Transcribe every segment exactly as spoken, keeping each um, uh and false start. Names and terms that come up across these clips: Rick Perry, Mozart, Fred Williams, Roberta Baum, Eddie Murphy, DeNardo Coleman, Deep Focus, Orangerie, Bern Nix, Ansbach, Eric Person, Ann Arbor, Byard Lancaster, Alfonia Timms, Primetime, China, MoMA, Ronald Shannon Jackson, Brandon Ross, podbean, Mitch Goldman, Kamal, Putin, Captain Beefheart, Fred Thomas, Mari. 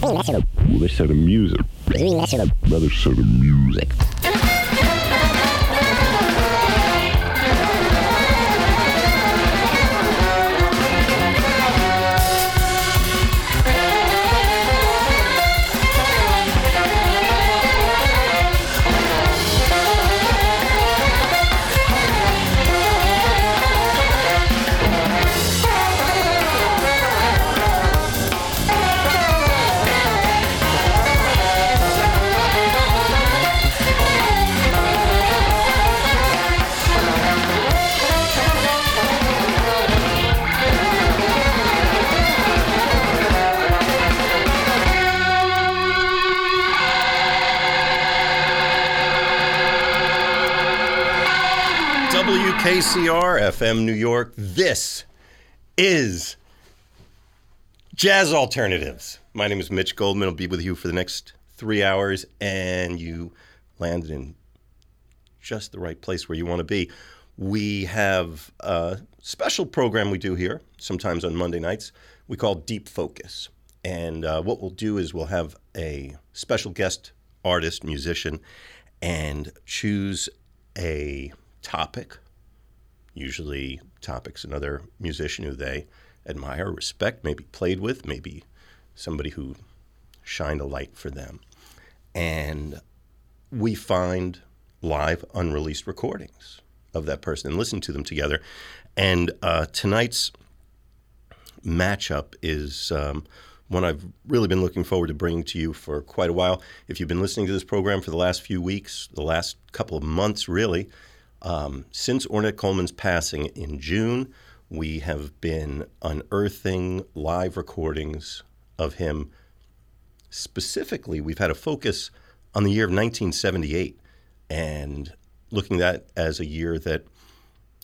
Hey, listen. Listen to music. Listen to music. K C R F M New York, this is Jazz Alternatives. My name is Mitch Goldman. I'll be with you for the next three hours, and you landed in just the right place where you want to be. We have a special program we do here, sometimes on Monday nights, we call Deep Focus. And uh, what we'll do is we'll have a special guest artist, musician, and choose a topic. Usually topics another musician who they admire, respect, maybe played with, maybe somebody who shined a light for them. And we find live unreleased recordings of that person and listen to them together. And uh, tonight's matchup is um, one I've really been looking forward to bringing to you for quite a while. If you've been listening to this program for the last few weeks, the last couple of months really, Um, since Ornette Coleman's passing in June, we have been unearthing live recordings of him. Specifically, we've had a focus on the year of nineteen seventy-eight and looking at that as a year that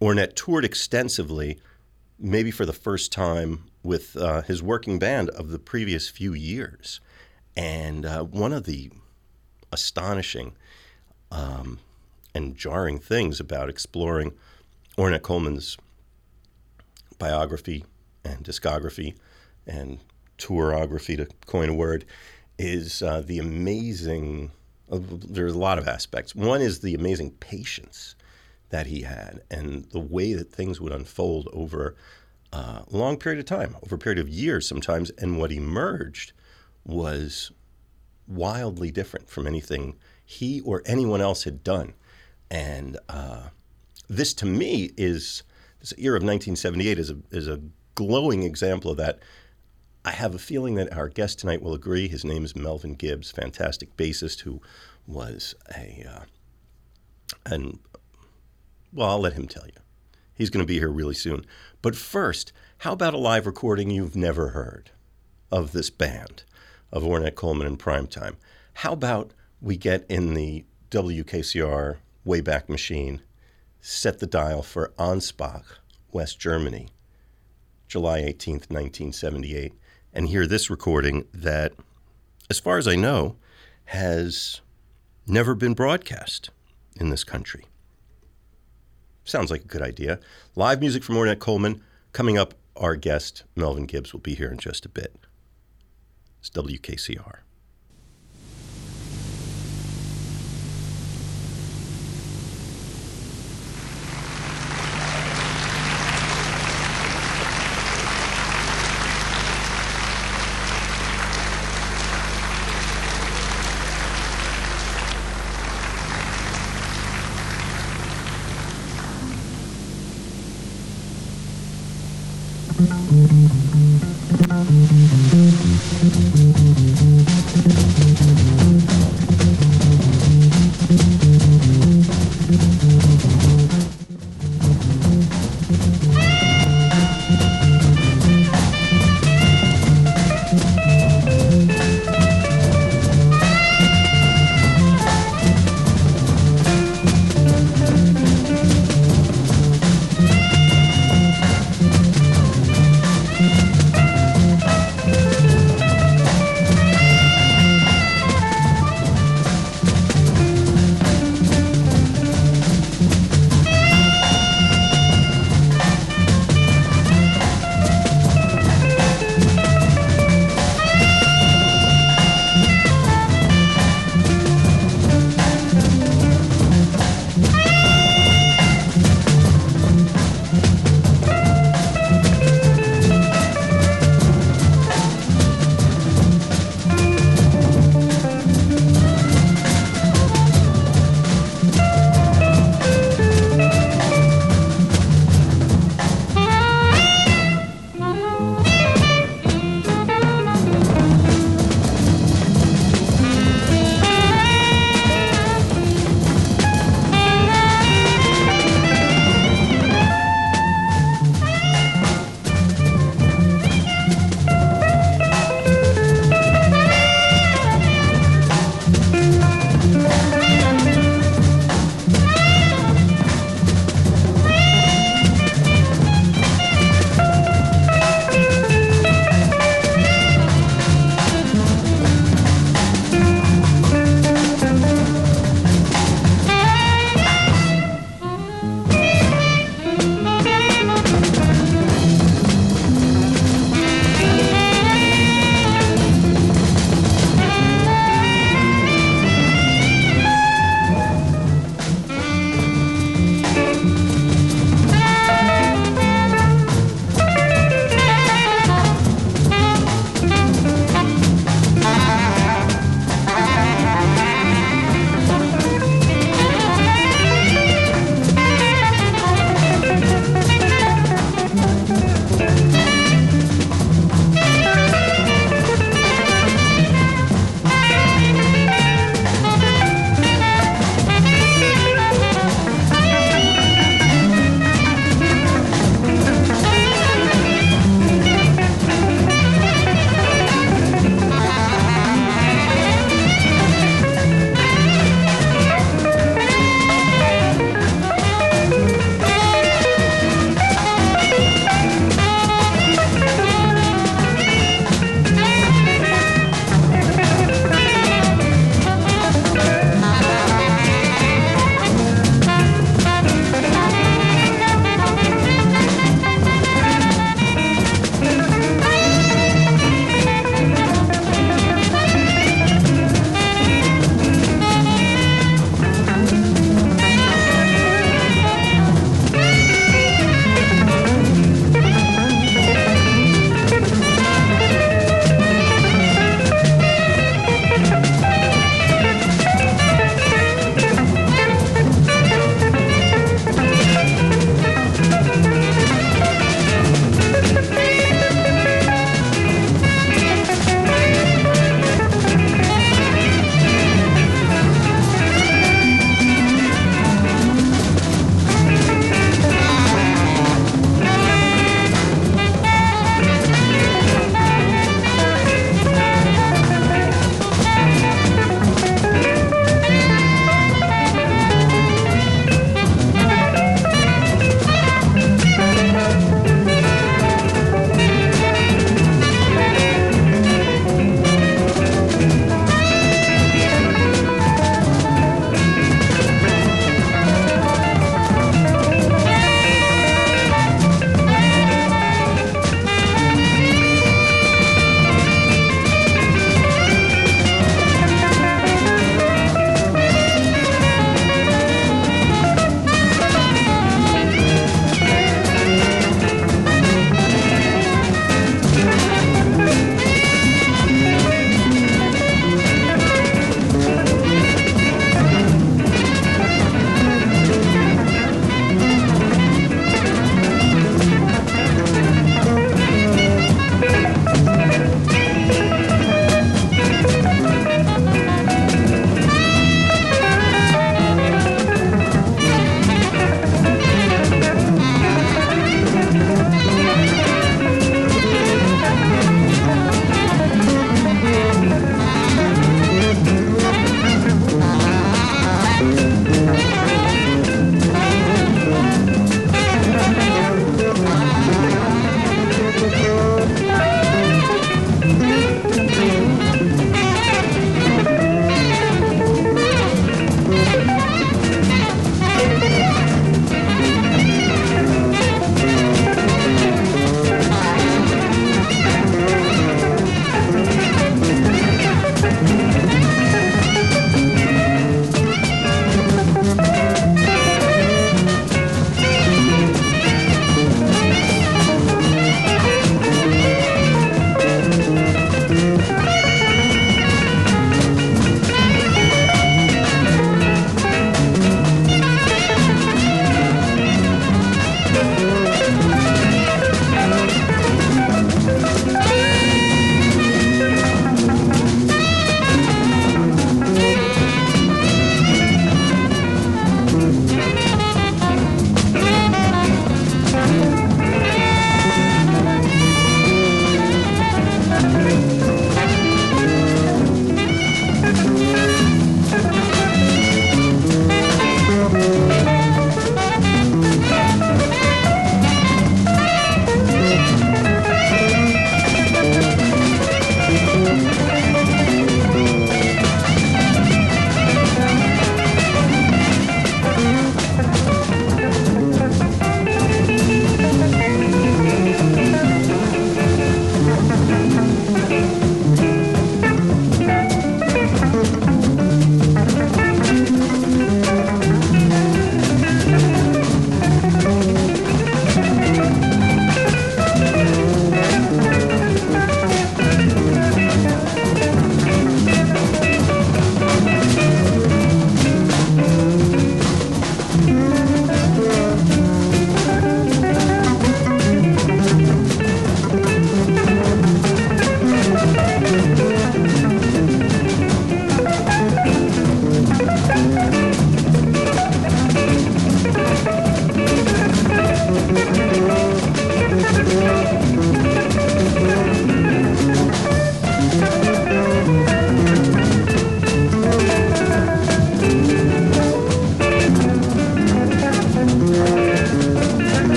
Ornette toured extensively, maybe for the first time with uh, his working band of the previous few years. And uh, one of the astonishing Um, and jarring things about exploring Ornette Coleman's biography and discography and tourography, to coin a word, is uh, the amazing, uh, there's a lot of aspects. One is the amazing patience that he had and the way that things would unfold over uh, a long period of time, over a period of years sometimes, and what emerged was wildly different from anything he or anyone else had done. And uh, this, to me, is this year of nineteen seventy-eight is a is a glowing example of that. I have a feeling that our guest tonight will agree. His name is Melvin Gibbs, fantastic bassist who was a uh, and well, I'll let him tell you. He's going to be here really soon. But first, how about a live recording you've never heard of this band of Ornette Coleman and Primetime? How about we get in the W K C R Wayback Machine, set the dial for Ansbach, West Germany, July eighteenth, nineteen seventy-eight, and hear this recording that, as far as I know, has never been broadcast in this country. Sounds like a good idea. Live music from Ornette Coleman. Coming up, our guest, Melvin Gibbs, will be here in just a bit. It's W K C R. Thank you.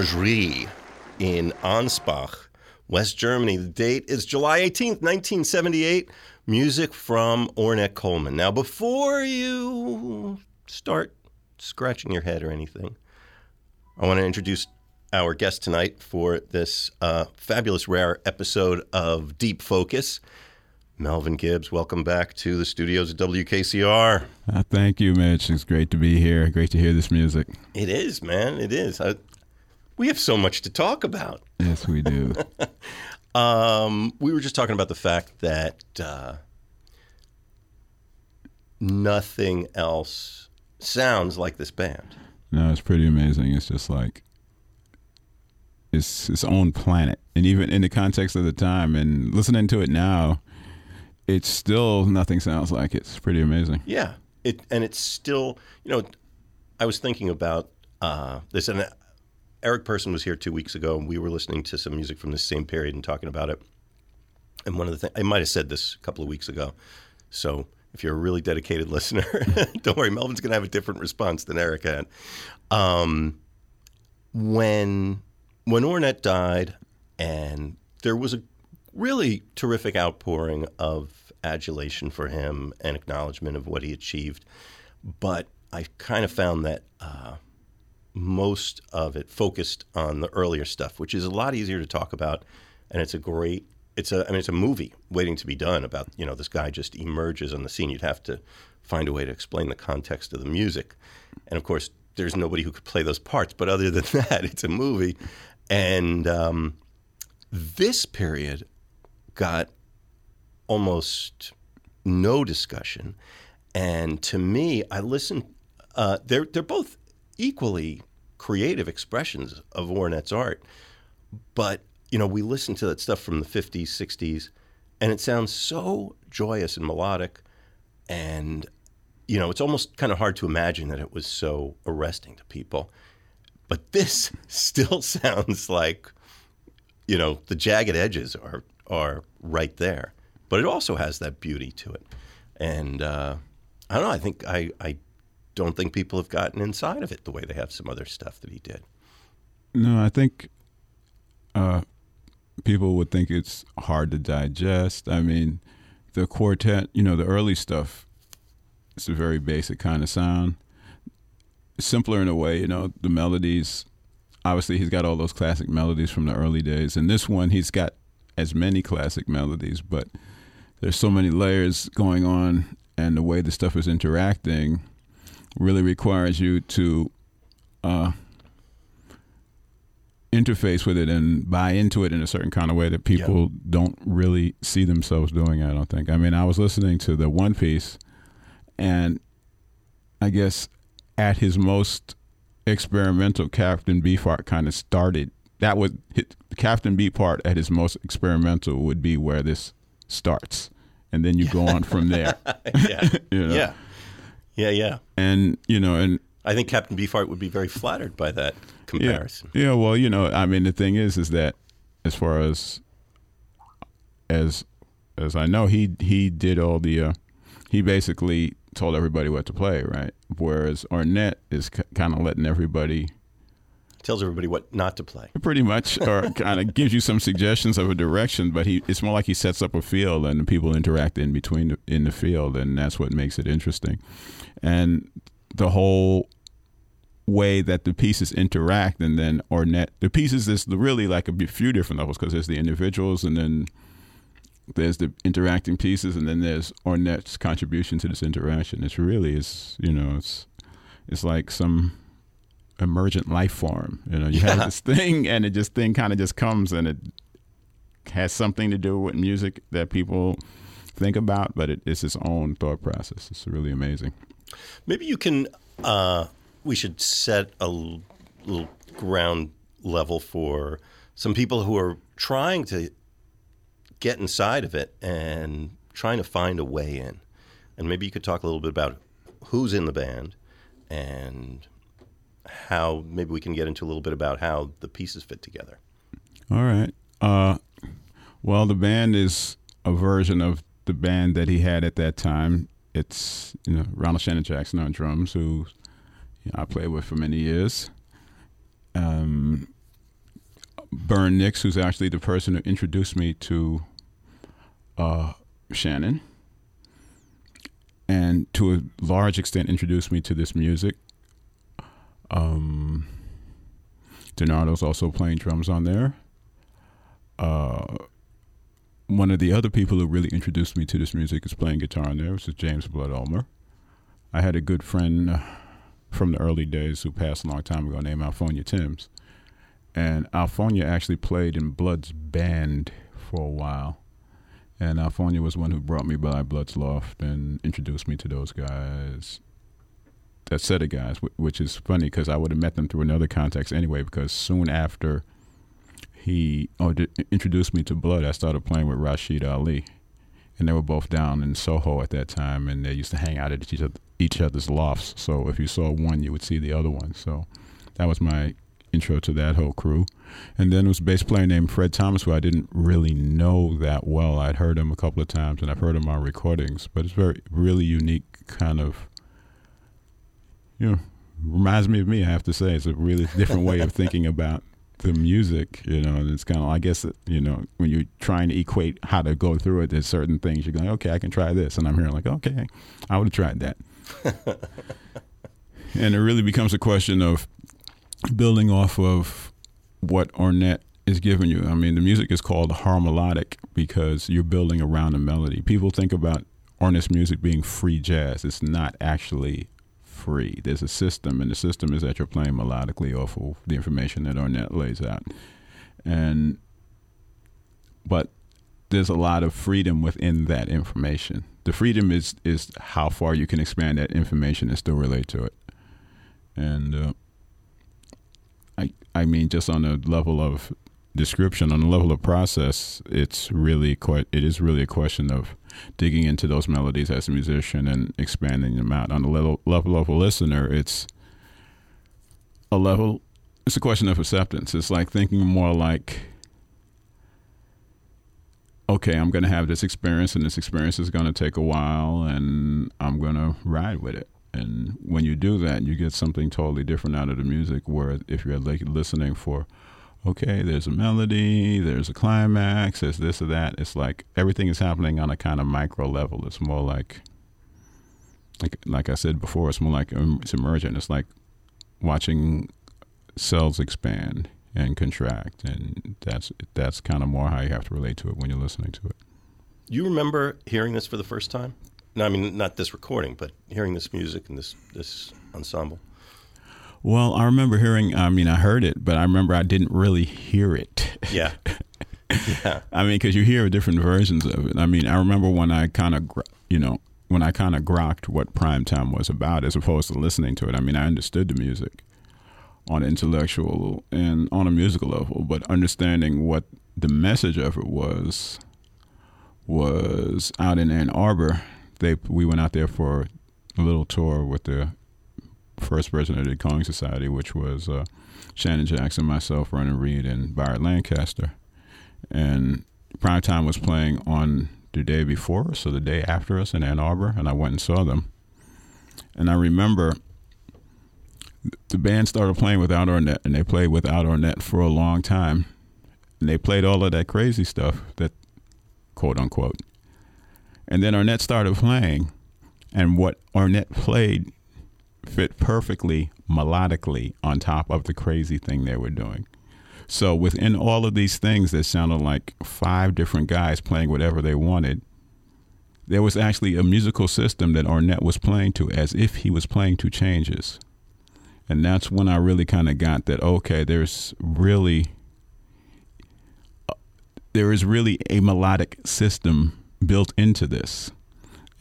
Orangerie in Ansbach, West Germany. The date is July eighteenth, nineteen seventy-eight. Music from Ornette Coleman. Now, before you start scratching your head or anything, I want to introduce our guest tonight for this uh, fabulous, rare episode of Deep Focus. Melvin Gibbs, welcome back to the studios at W K C R. Uh, thank you, Mitch. It's great to be here. Great to hear this music. It is, man. It is. I, we have so much to talk about. Yes, we do. um, we were just talking about the fact that uh, nothing else sounds like this band. No, it's pretty amazing. It's just like it's its own planet. And even in the context of the time and listening to it now, it's still nothing sounds like it. It's pretty amazing. Yeah. It and it's still, you know, I was thinking about uh, this, and Eric Person was here two weeks ago, and we were listening to some music from this same period and talking about it. And one of the things, I might have said this a couple of weeks ago, so if you're a really dedicated listener, don't worry, Melvin's going to have a different response than Eric had. Um, when, when Ornette died, and there was a really terrific outpouring of adulation for him and acknowledgement of what he achieved. But I kind of found that uh, most of it focused on the earlier stuff, which is a lot easier to talk about. And it's a great, it's a, I mean, it's a movie waiting to be done about, you know, this guy just emerges on the scene. You'd have to find a way to explain the context of the music. And of course, there's nobody who could play those parts. But other than that, it's a movie. And um, this period got almost no discussion, and to me, I listen. Uh, they're they're both equally creative expressions of Ornette's art, but you know we listen to that stuff from the fifties, sixties, and it sounds so joyous and melodic, and you know it's almost kind of hard to imagine that it was so arresting to people. But this still sounds like, you know, the jagged edges are. are right there, but it also has that beauty to it. And uh, I don't know, I think I, I don't think people have gotten inside of it the way they have some other stuff that he did. No, I think uh, people would think it's hard to digest. I mean, the quartet, you know, the early stuff, it's a very basic kind of sound. Simpler in a way, you know, the melodies, obviously he's got all those classic melodies from the early days. And this one, he's got as many classic melodies, but there's so many layers going on, and the way the stuff is interacting really requires you to uh, interface with it and buy into it in a certain kind of way that people yep. don't really see themselves doing, I don't think. I mean, I was listening to the One Piece, and I guess at his most experimental, Captain Beefheart kind of started. That would hit the Captain B part at his most experimental would be where this starts. And then you yeah. go on from there. yeah. you know? Yeah. Yeah. Yeah. And, you know, and I think Captain Beefheart would be very flattered by that comparison. Yeah. yeah. Well, you know, I mean, the thing is, is that as far as, as, as I know, he, he did all the, uh, he basically told everybody what to play. Right. Whereas Ornette is c- kind of letting everybody tells everybody what not to play. Pretty much, or kind of gives you some suggestions of a direction, but he it's more like he sets up a field and people interact in between the, in the field, and that's what makes it interesting. And the whole way that the pieces interact, and then Ornette, the pieces is really like a few different levels, because there's the individuals, and then there's the interacting pieces, and then there's Ornette's contribution to this interaction. It's really, it's, you know, it's it's like some emergent life form. You know, you yeah. have this thing, and it just thing kind of just comes, and it has something to do with music that people think about, but it, it's its own thought process. It's really amazing. Maybe you can, uh, we should set a l- little ground level for some people who are trying to get inside of it and trying to find a way in. And maybe you could talk a little bit about who's in the band and how maybe we can get into a little bit about how the pieces fit together. All right. Uh, well, the band is a version of the band that he had at that time. It's, you know, Ronald Shannon Jackson on drums, who you know, I played with for many years. Um, Bern Nix, who's actually the person who introduced me to uh, Shannon, and to a large extent introduced me to this music. Um, DeNardo's also playing drums on there. Uh, one of the other people who really introduced me to this music is playing guitar on there, which is James Blood Ulmer. I had a good friend uh, from the early days who passed a long time ago named Alfonia Timms. And Alfonia actually played in Blood's band for a while. And Alfonia was one who brought me by Blood's Loft and introduced me to those guys, that set of guys, which is funny because I would have met them through another context anyway, because soon after he oh, introduced me to Blood, I started playing with Rashid Ali. And they were both down in Soho at that time, and they used to hang out at each, other, each other's lofts. So if you saw one, you would see the other one. So that was my intro to that whole crew. And then there was a bass player named Fred Thomas, who I didn't really know that well. I'd heard him a couple of times, and I've heard him on recordings. But it's very, really unique kind of, you know, reminds me of me, I have to say. It's a really different way of thinking about the music, you know, and it's kind of, I guess, you know, when you're trying to equate how to go through it, there's certain things you're going, okay, I can try this. And I'm hearing like, okay, I would have tried that. And it really becomes a question of building off of what Ornette is giving you. I mean, the music is called harmolodic because you're building around a melody. People think about Ornette's music being free jazz. It's not actually free. There's a system, and the system is that you're playing melodically off of the information that Ornette lays out. And but there's a lot of freedom within that information. The freedom is is how far you can expand that information and still relate to it. And uh, I I mean, just on a level of description, on a level of process, it's really quite it is really a question of digging into those melodies as a musician and expanding them out. On the level, level of a listener, it's a level, it's a question of acceptance. It's like thinking more like, okay, I'm going to have this experience, and this experience is going to take a while, and I'm going to ride with it. And when you do that, you get something totally different out of the music, where if you're like listening for, okay, there's a melody, there's a climax, there's this or that. It's like everything is happening on a kind of micro level. It's more like, like, like I said before, it's more like um, it's emergent. It's like watching cells expand and contract, and that's that's kind of more how you have to relate to it when you're listening to it. You remember hearing this for the first time? No, I mean, not this recording, but hearing this music and this this ensemble. Well, I remember hearing, I mean, I heard it, but I remember I didn't really hear it. Yeah. Yeah. I mean, because you hear different versions of it. I mean, I remember when I kind of, you know, when I kind of grokked what Primetime was about as opposed to listening to it. I mean, I understood the music on an intellectual and on a musical level, but understanding what the message of it was, was out in Ann Arbor. They We went out there for a little tour with the first version of the Calling Society, which was uh, Shannon Jackson, myself, Vernon Reed, and Byard Lancaster. And Primetime was playing on the day before us, so the day after us in Ann Arbor, and I went and saw them. And I remember the band started playing without Ornette, and they played without Ornette for a long time. And they played all of that crazy stuff, that quote-unquote. And then Ornette started playing, and what Ornette played fit perfectly melodically on top of the crazy thing they were doing. So within all of these things that sounded like five different guys playing whatever they wanted, there was actually a musical system that Ornette was playing to, as if he was playing to changes. And that's when I really kind of got that, okay, there's really uh, there is really a melodic system built into this.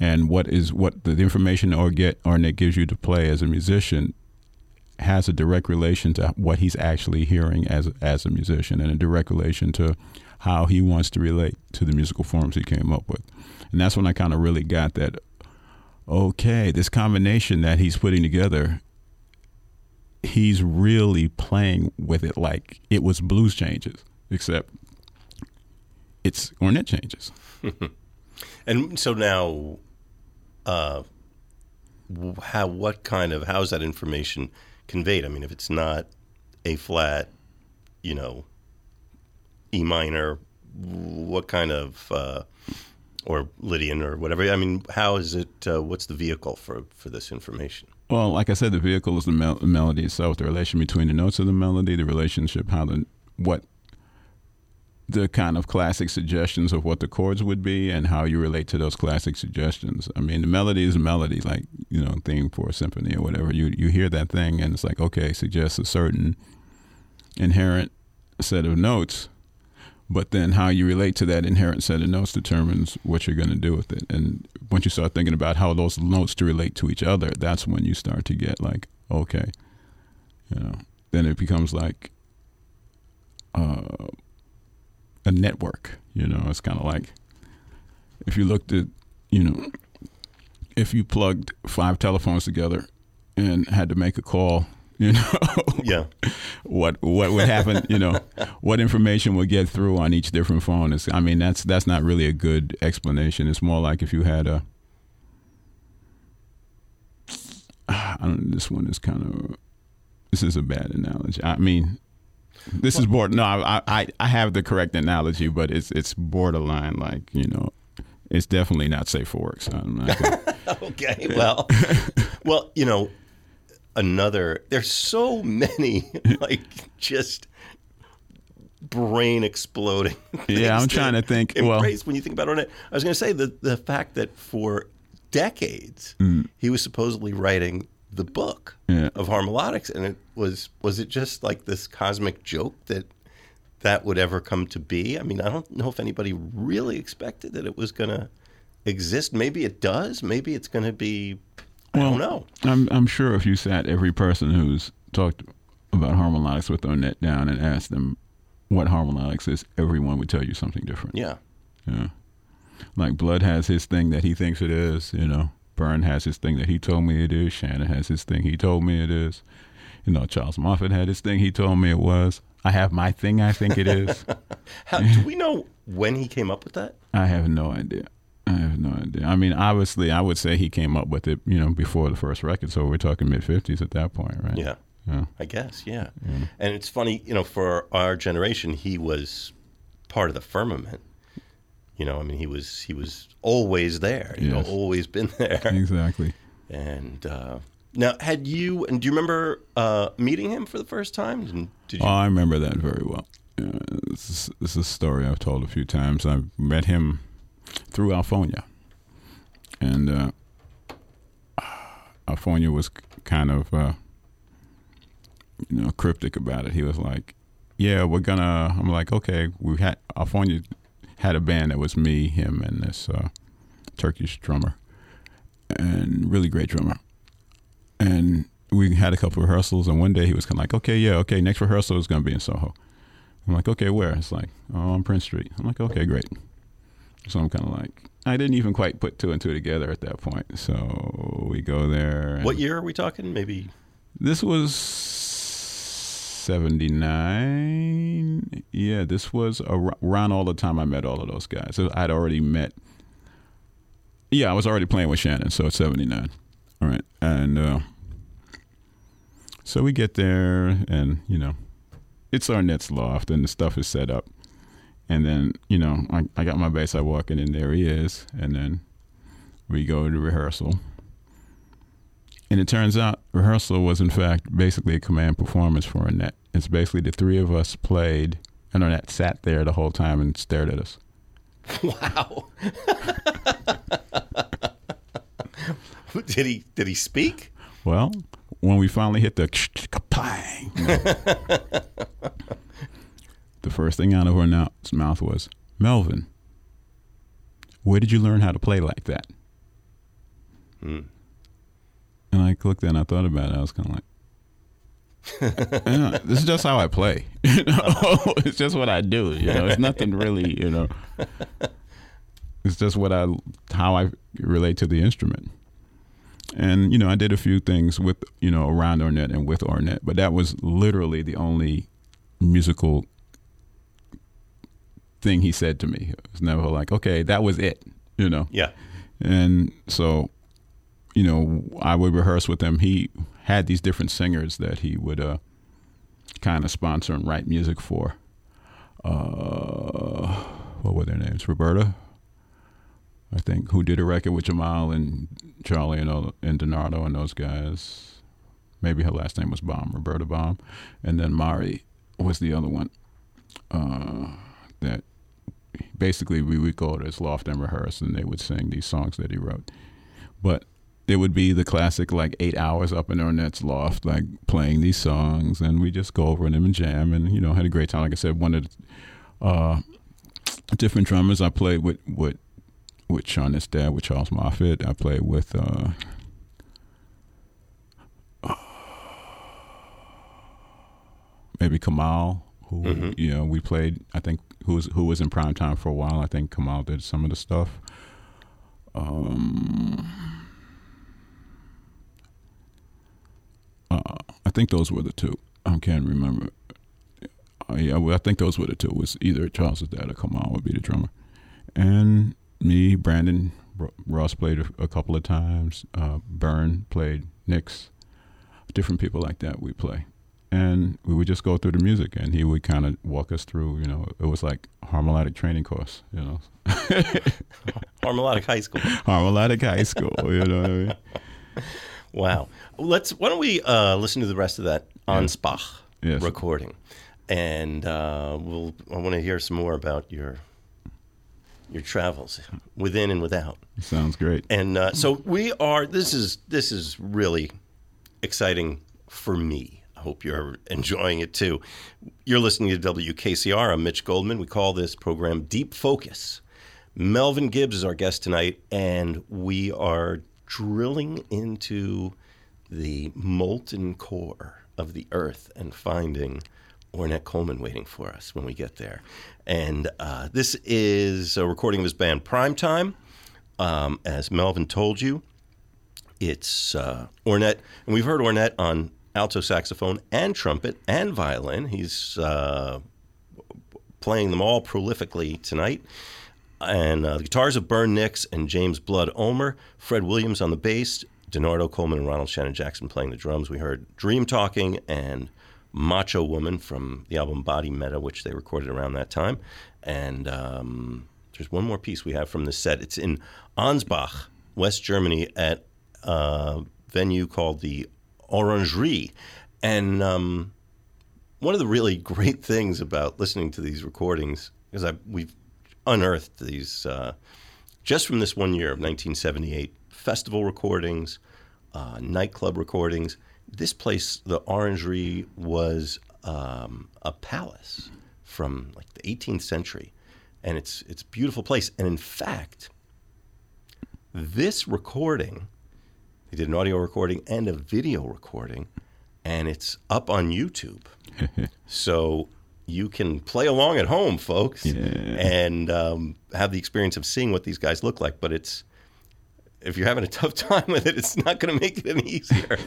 And what is what the information or get Ornette gives you to play as a musician has a direct relation to what he's actually hearing as as a musician, and a direct relation to how he wants to relate to the musical forms he came up with. And that's when I kind of really got that, okay, this combination that he's putting together, he's really playing with it like it was blues changes, except it's Ornette changes. And so now, Uh, how? What kind of? How is that information conveyed? I mean, if it's not A flat, you know, E minor, what kind of, uh, or Lydian or whatever? I mean, how is it, uh, what's the vehicle for, for this information? Well, like I said, the vehicle is the mel- melody itself, the relation between the notes of the melody, the relationship, how the, what the kind of classic suggestions of what the chords would be and how you relate to those classic suggestions. I mean, the melody is a melody, like, you know, theme for a symphony or whatever. You you hear that thing and it's like, okay, suggests a certain inherent set of notes, but then how you relate to that inherent set of notes determines what you're going to do with it. And once you start thinking about how those notes to relate to each other, that's when you start to get like, okay, you know, then it becomes like uh, a network. You know, it's kind of like if you looked at, you know, if you plugged five telephones together and had to make a call, you know, yeah. what what would happen, you know, what information would get through on each different phone. It's, I mean, that's that's not really a good explanation. It's more like if you had a, I don't know, this one is kind of, this is a bad analogy. I mean, this well, is border, no, I, I I have the correct analogy, but it's it's borderline, like, you know, it's definitely not safe for work. So I'm not gonna, okay, yeah. well, well, you know, another, there's so many, like, just brain exploding. Yeah, I'm trying to think. Embrace, well, when you think about Ornette, I was going to say the the fact that for decades mm. he was supposedly writing the book yeah. of harmolodics, and it was was it just like this cosmic joke that that would ever come to be? I mean, I don't know if anybody really expected that it was going to exist. Maybe it does. Maybe it's going to be. Well, I don't know. I'm, I'm sure if you sat every person who's talked about harmonics with Ornette down and asked them what harmonics is, everyone would tell you something different. Yeah. Yeah. Like Blood has his thing that he thinks it is, you know. Bern has his thing that he told me it is. Shannon has his thing he told me it is. You know, Charles Moffett had his thing he told me it was. I have my thing I think it is. How, do we know when he came up with that? I have no idea. I have no idea. I mean, obviously, I would say he came up with it, you know, before the first record. So we're talking mid-fifties at that point, right? Yeah. yeah. I guess, yeah. yeah. And it's funny, you know, for our generation, he was part of the firmament. You know, I mean, he was he was always there, you yes. know, always been there. Exactly. And uh, now, had you, and do you remember uh, meeting him for the first time? And did you... Oh, I remember that very well. Uh, this, is, this is a story I've told a few times. I met him through Alfonia, and uh, Alfonia was kind of uh, you know, cryptic about it. He was like, yeah, we're gonna, I'm like, okay, we had, Alfonia had a band that was me, him, and this uh, Turkish drummer, and really great drummer, and we had a couple of rehearsals, and one day he was kind of like, okay, yeah, okay, next rehearsal is gonna be in Soho. I'm like, okay, where? It's like, oh, on Prince Street. I'm like, okay, great. So I'm kind of like, I didn't even quite put two and two together at that point. So we go there. What year are we talking? Maybe. This was seventy-nine. Yeah, this was around all the time I met all of those guys. So I'd already met. Yeah, I was already playing with Shannon. So it's seventy-nine. All right. And uh, so we get there and, you know, it's Ornette's loft and the stuff is set up. And then, you know, I, I got my bass, I walk in, and there he is. And then we go to rehearsal. And it turns out rehearsal was, in fact, basically a command performance for Ornette. It's basically the three of us played, and Ornette sat there the whole time and stared at us. Wow. Did he did he speak? Well, when we finally hit the kapang, you know, the first thing out of her now, mouth was, Melvin, where did you learn how to play like that? Mm. And I clicked and I thought about it. I was kind of like, yeah, this is just how I play. You know? It's just what I do. You know, it's nothing really, you know. It's just what I, how I relate to the instrument. And, you know, I did a few things with, you know, around Ornette and with Ornette, but that was literally the only musical thing he said to me. It was never like, okay, that was it, you know. Yeah. And so, you know, I would rehearse with him. He had these different singers that he would uh, kind of sponsor and write music for. uh, what were their names? Roberta, I think, who did a record with Kamal and Charlie and, and DeNardo and those guys. Maybe her last name was Baum, Roberta Baum. And then Mari was the other one uh, that basically we would go to his loft and rehearse, and they would sing these songs that he wrote. But it would be the classic, like, eight hours up in Ornette's loft, like, playing these songs, and we just go over them and jam, and, you know, had a great time. Like I said, one of the uh, different drummers I played with, with, with Shauna's dad, with Charles Moffett. I played with... Uh, maybe Kamal, who, mm-hmm. you know, we played, I think, who was, who was in Primetime for a while. I think Kamal did some of the stuff. Um, uh, I think those were the two. I can't remember. Uh, yeah, well, I think those were the two. It was either Charles's dad or Kamal would be the drummer. And me, Brandon Ross played a, a couple of times. Uh, Bern played Nix. Different people like that we play. And we would just go through the music, and he would kind of walk us through, you know, it was like harmolodic training course, you know. Harmolodic high school. Harmolodic high school, you know what I mean? Wow. Let's, why don't we uh, listen to the rest of that Ansbach yeah. yes. recording, and uh, we'll, I want to hear some more about your your travels within and without. Sounds great. And uh, so we are, this is this is really exciting for me. I hope you're enjoying it, too. You're listening to W K C R. I'm Mitch Goldman. We call this program Deep Focus. Melvin Gibbs is our guest tonight, and we are drilling into the molten core of the earth and finding Ornette Coleman waiting for us when we get there. And uh, this is a recording of his band Primetime. Um, as Melvin told you, it's uh, Ornette, and we've heard Ornette on alto saxophone and trumpet and violin. He's uh, playing them all prolifically tonight. And uh, the guitars of Bern Nix and James Blood Ulmer, Fred Williams on the bass, DeNardo Coleman and Ronald Shannon Jackson playing the drums. We heard Dream Talking and Macho Woman from the album Body Meta, which they recorded around that time. And um, there's one more piece we have from this set. It's in Ansbach, West Germany, at a venue called the Orangerie. And um, one of the really great things about listening to these recordings, because I, we've unearthed these uh, just from this one year of nineteen seventy-eight, festival recordings, uh, nightclub recordings. This place, the Orangerie, was um, a palace from like the eighteenth century, and it's it's a beautiful place. And in fact, this recording, they did an audio recording and a video recording, and it's up on YouTube. So you can play along at home, folks, yeah. and um, have the experience of seeing what these guys look like. But it's, if you're having a tough time with it, it's not going to make it any easier.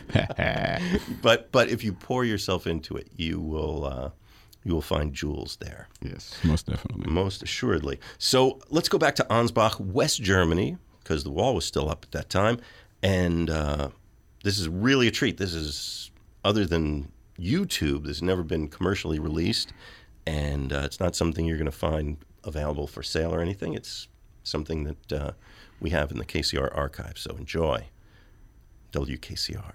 but but if you pour yourself into it, you will uh, you will find jewels there. Yes, most definitely. Most assuredly. So let's go back to Ansbach, West Germany, because the wall was still up at that time. And uh, this is really a treat. This is, other than YouTube, this has never been commercially released. And uh, it's not something you're going to find available for sale or anything. It's something that uh, we have in the K C R archive. So enjoy. W K C R.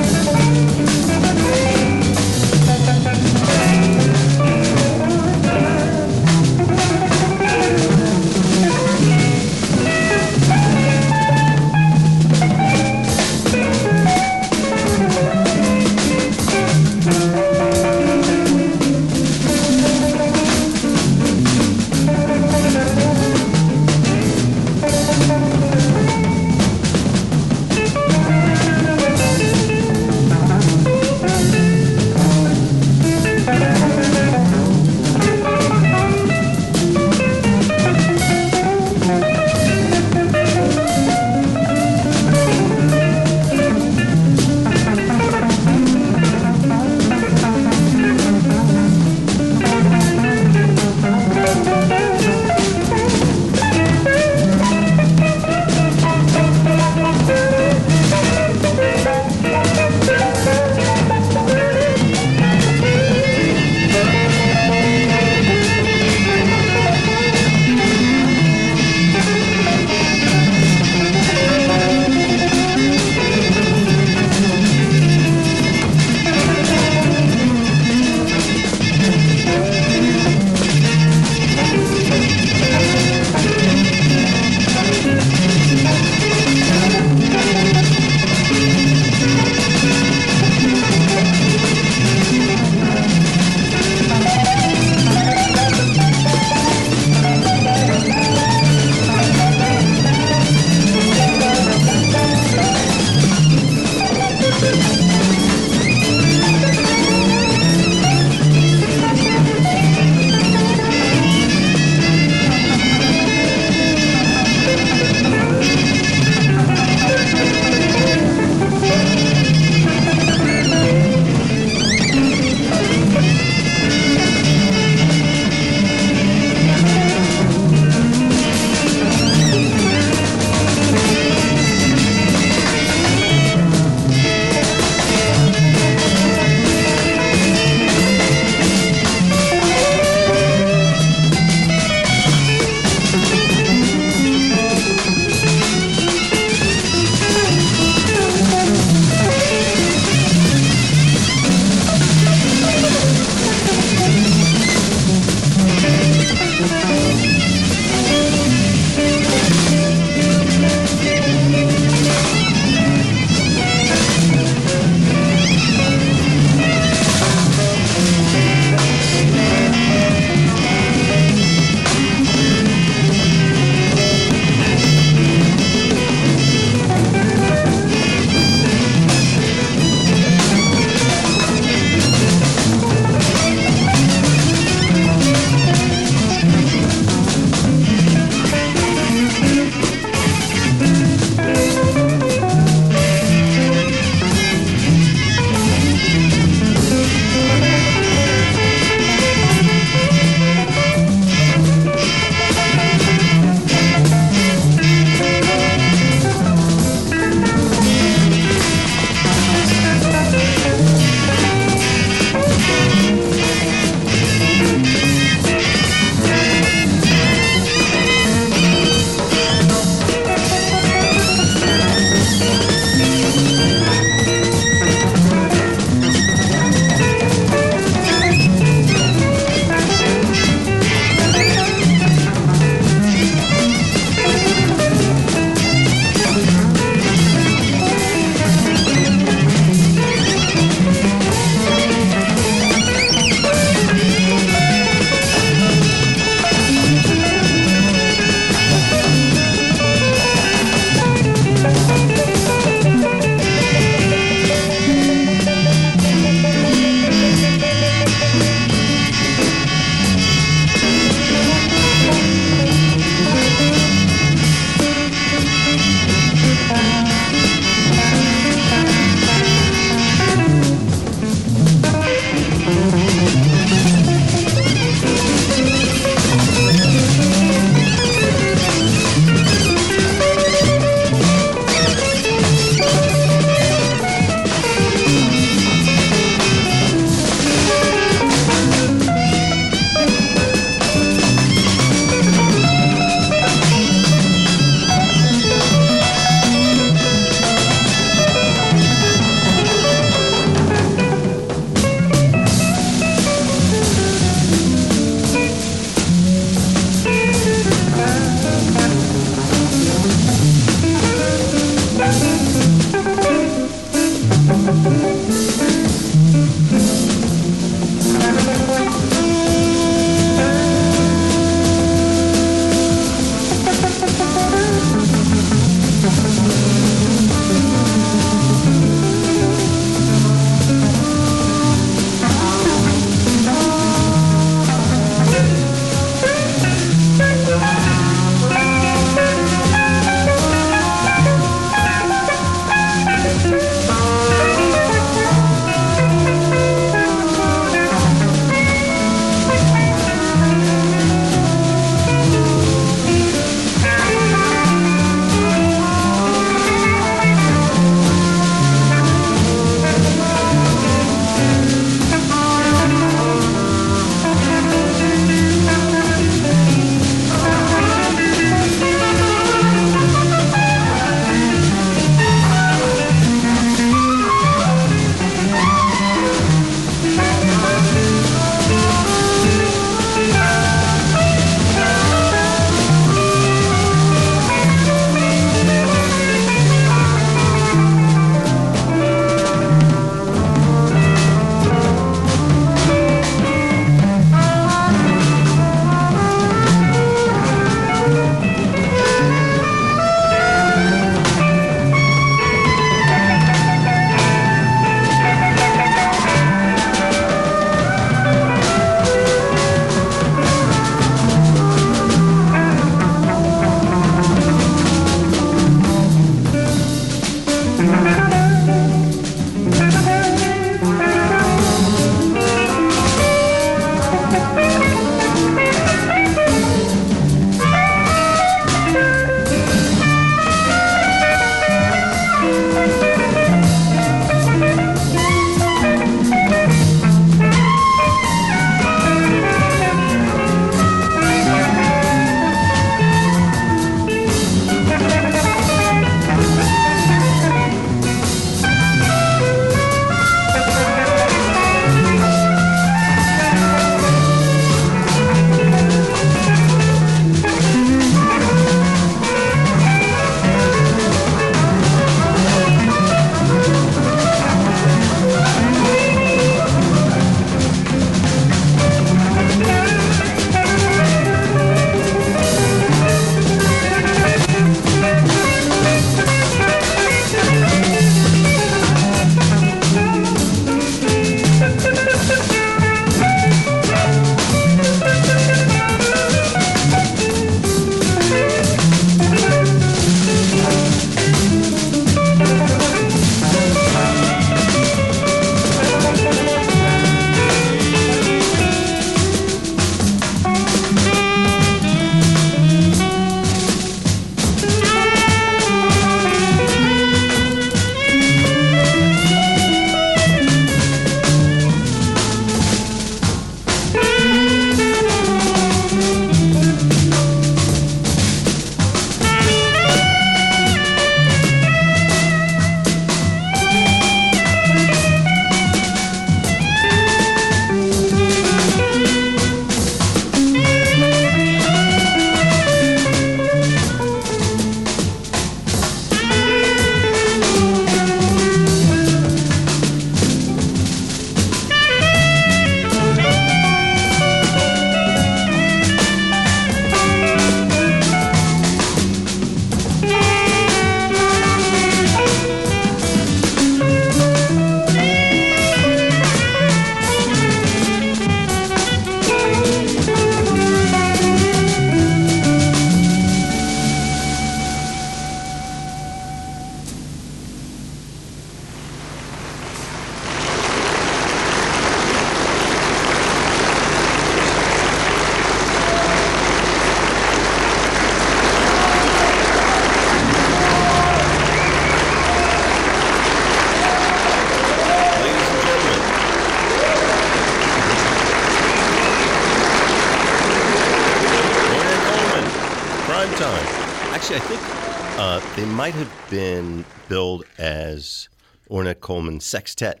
Actually, I think uh, they might have been billed as Ornette Coleman Sextet.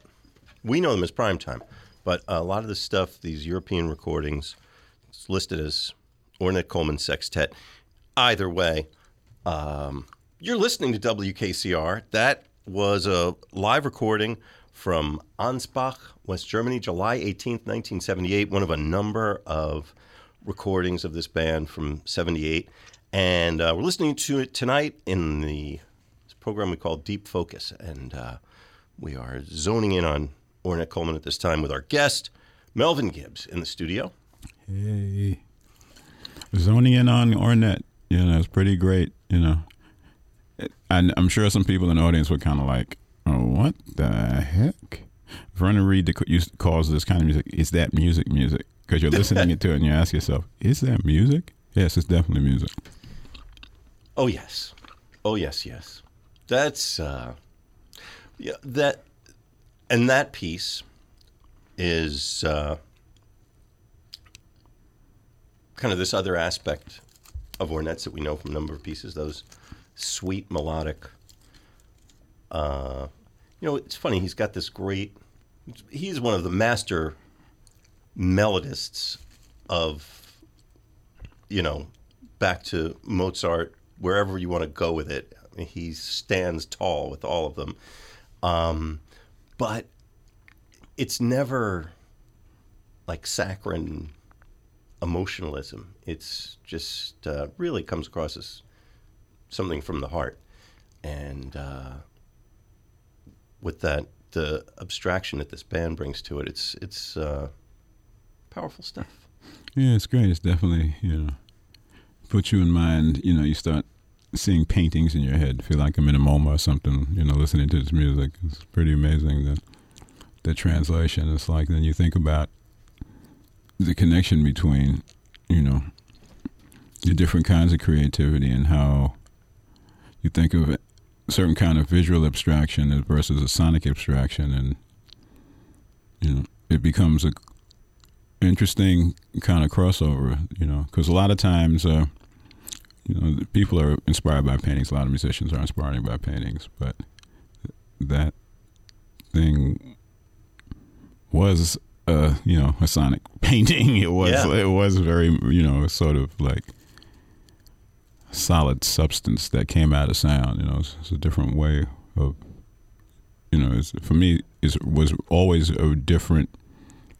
We know them as Primetime, but a lot of the stuff, these European recordings, it's listed as Ornette Coleman Sextet. Either way, um, you're listening to W K C R. That was a live recording from Ansbach, West Germany, July eighteenth, nineteen seventy-eight, one of a number of recordings of this band from seventy-eight. And uh, we're listening to it tonight in the program we call Deep Focus. And uh, we are zoning in on Ornette Coleman at this time with our guest, Melvin Gibbs, in the studio. Hey. Zoning in on Ornette, you know, it's pretty great, you know. It, I, I'm sure some people in the audience were kind of like, oh, what the heck? Vernon Reed used to calls this kind of music, is that music music? Because you're listening to it and you ask yourself, is that music? Yes, it's definitely music. Oh, yes. Oh, yes, yes. That's, uh, yeah, that, and that piece is uh, kind of this other aspect of Ornette's that we know from a number of pieces, those sweet, melodic, uh, you know, it's funny, he's got this great, he's one of the master melodists of, you know, back to Mozart, wherever you want to go with it. I mean, he stands tall with all of them. Um, but it's never like saccharine emotionalism. It's just uh, really comes across as something from the heart. And uh, with that, the abstraction that this band brings to it, it's it's uh, powerful stuff. Yeah, it's great. It's definitely, you know, puts you in mind, you know, you start seeing paintings in your head, feel like I'm in a MoMA or something, you know, listening to this music. It's pretty amazing, the, the translation. It's like then you think about the connection between, you know, the different kinds of creativity and how you think of a certain kind of visual abstraction versus a sonic abstraction, and, you know, it becomes a interesting kind of crossover, you know, because a lot of times, uh, you know, people are inspired by paintings. A lot of musicians are inspired by paintings, but that thing was, uh, you know, a sonic painting. It was, yeah. It was very, you know, sort of like solid substance that came out of sound. You know, it's, it's a different way of, you know, it's, for me, it was always a different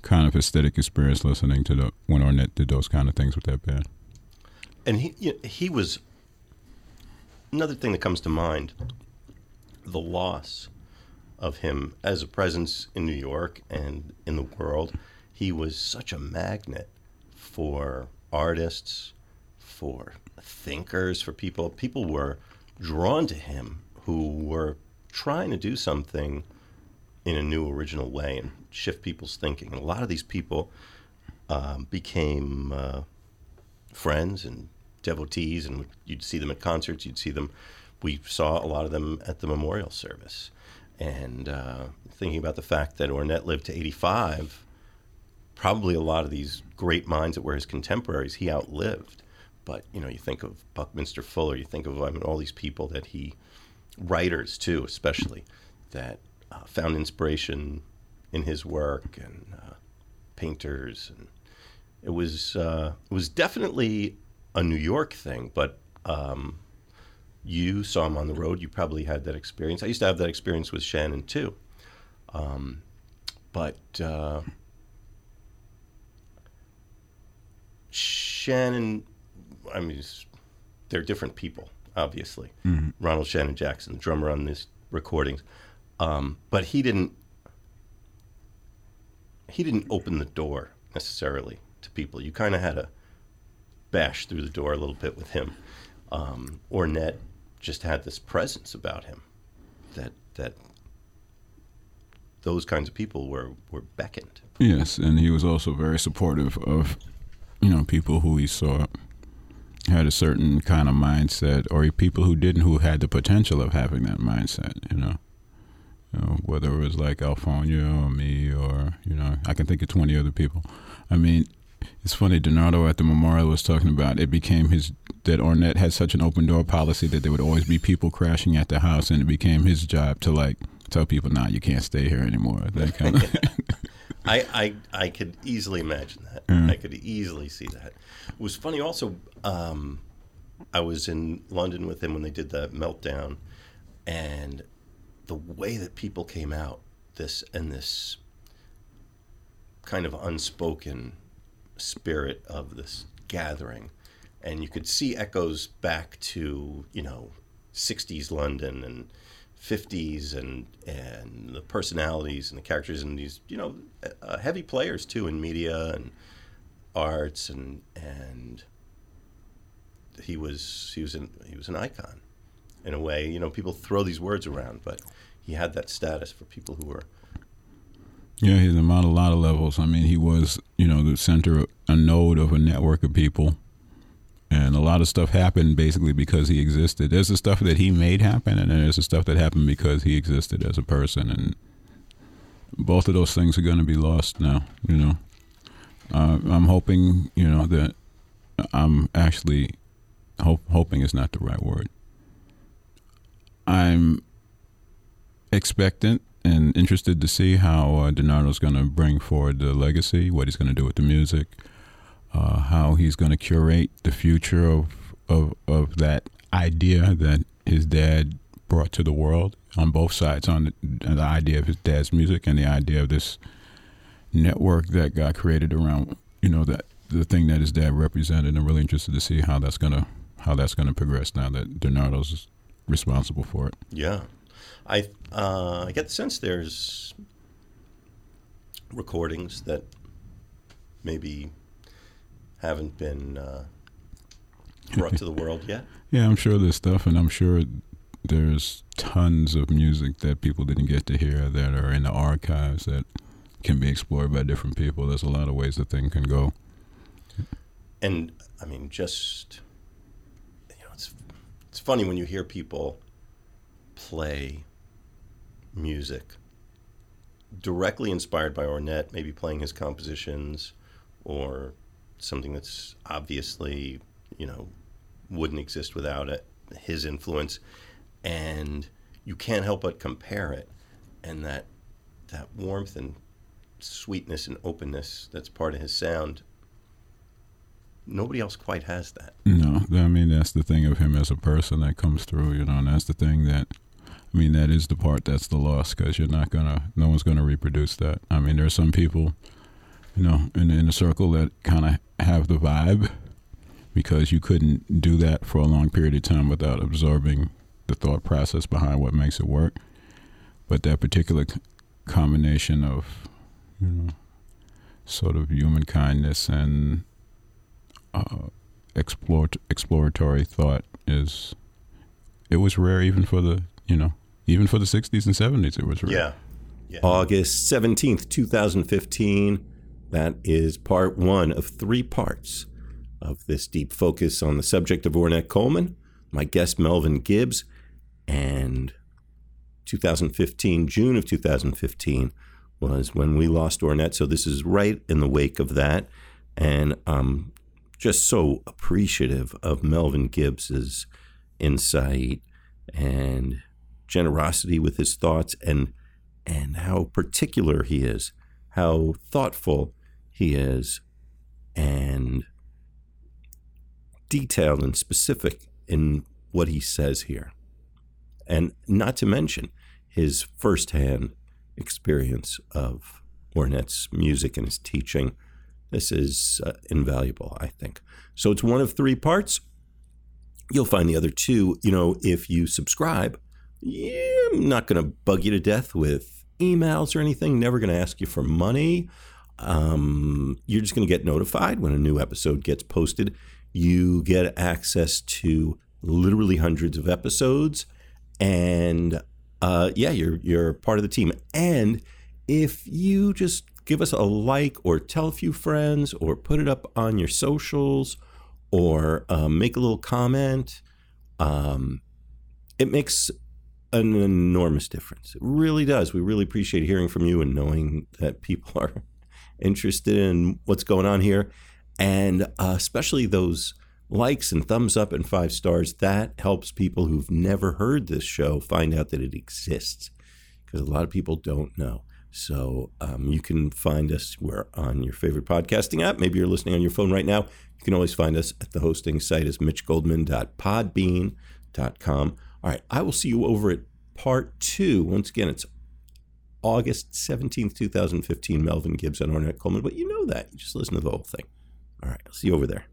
kind of aesthetic experience listening to the when Ornette did those kind of things with that band. And he you know, he was another thing that comes to mind, the loss of him as a presence in New York and in the world. He was such a magnet for artists, for thinkers, for people. People were drawn to him who were trying to do something in a new, original way and shift people's thinking. And a lot of these people um, became uh, friends and devotees, and you'd see them at concerts, you'd see them, we saw a lot of them at the memorial service. And uh, thinking about the fact that Ornette lived to eighty-five, probably a lot of these great minds that were his contemporaries, he outlived. But, you know, you think of Buckminster Fuller, you think of I mean, all these people that he, writers too, especially, that Uh, found inspiration in his work, and uh, painters, and it was uh, it was definitely a New York thing. But um, you saw him on the road. You probably had that experience. I used to have that experience with Shannon too. Um, but uh, Shannon, I mean, they're different people, obviously. Mm-hmm. Ronald Shannon Jackson, the drummer on these recordings. Um, but he didn't. He didn't open the door necessarily to people. You kind of had to bash through the door a little bit with him. Um, Ornette just had this presence about him that that those kinds of people were, were beckoned. Yes, and he was also very supportive of, you know, people who he saw had a certain kind of mindset, or people who didn't, who had the potential of having that mindset. You know. You know, whether it was like Alfonia or me or, you know, I can think of twenty other people. I mean, It's funny, DeNardo at the memorial was talking about it became his, that Ornette had such an open door policy that there would always be people crashing at the house, and it became his job to like tell people, nah, you can't stay here anymore. That kind of I, I I could easily imagine that. Mm. I could easily see that. It was funny also, um, I was in London with him when they did the meltdown, and the way that people came out, this and this kind of unspoken spirit of this gathering, and you could see echoes back to, you know, sixties London and fifties and and the personalities and the characters and these, you know, uh, heavy players too in media and arts, and and he was he was an, he was an icon in a way. You know, people throw these words around, but he had that status for people who were. Yeah, he's on a lot of levels. I mean, he was, you know, the center, a node of a network of people. And a lot of stuff happened basically because he existed. There's the stuff that he made happen, and then there's the stuff that happened because he existed as a person. And both of those things are going to be lost now, you know. Uh, I'm hoping, you know, that I'm actually hope, hoping is not the right word. I'm expectant and interested to see how uh, DeNardo's going to bring forward the legacy, what he's going to do with the music. Uh, how he's going to curate the future of, of of that idea that his dad brought to the world on both sides, on the, the idea of his dad's music and the idea of this network that got created around, you know, that the thing that his dad represented. I'm really interested to see how that's gonna how that's gonna progress now that DeNardo's responsible for it. Yeah, I uh, I get the sense there's recordings that maybe haven't been uh, brought to the world yet. Yeah, I'm sure there's stuff, and I'm sure there's tons of music that people didn't get to hear that are in the archives that can be explored by different people. There's a lot of ways the thing can go. And, I mean, just, you know, it's it's funny when you hear people play music directly inspired by Ornette, maybe playing his compositions or something that's obviously, you know, wouldn't exist without it, his influence, and you can't help but compare it, and that that warmth and sweetness and openness that's part of his sound, nobody else quite has that. No, I mean, that's the thing of him as a person that comes through, you know, and that's the thing that, I mean, that is the part that's the loss, because you're not going to, no one's going to reproduce that. I mean, there are some people, you know, in, in a circle that kind of have the vibe, because you couldn't do that for a long period of time without absorbing the thought process behind what makes it work. But that particular c- combination of, you know, sort of human kindness and uh, explore, exploratory thought is, it was rare even for the, you know, even for the sixties and seventies, it was rare. Yeah. Yeah. August seventeenth, twenty fifteen. That is part one of three parts of this deep focus on the subject of Ornette Coleman, my guest Melvin Gibbs, and twenty fifteen, June of twenty fifteen was when we lost Ornette. So this is right in the wake of that. And I'm just so appreciative of Melvin Gibbs's insight and generosity with his thoughts, and and how particular he is, how thoughtful he is, and detailed and specific in what he says here. And not to mention his firsthand experience of Ornette's music and his teaching. This is uh, invaluable, I think. So it's one of three parts. You'll find the other two, you know, if you subscribe. Yeah, I'm not going to bug you to death with emails or anything, never going to ask you for money. Um, you're just going to get notified when a new episode gets posted. You get access to literally hundreds of episodes, and uh, yeah, you're you're part of the team. And if you just give us a like, or tell a few friends, or put it up on your socials, or uh, make a little comment, um, it makes an enormous difference. It really does. We really appreciate hearing from you and knowing that people are interested in what's going on here. And uh, especially those likes and thumbs up and five stars, that helps people who've never heard this show find out that it exists, because a lot of people don't know. So um, you can find us where on your favorite podcasting app. Maybe you're listening on your phone right now. You can always find us at the hosting site as mitch goldman dot podbean dot com. All right, I will see you over at part two. Once again, it's August seventeenth, two thousand fifteen, Melvin Gibbs and Ornette Coleman. But you know that. You just listen to the whole thing. All right, I'll see you over there.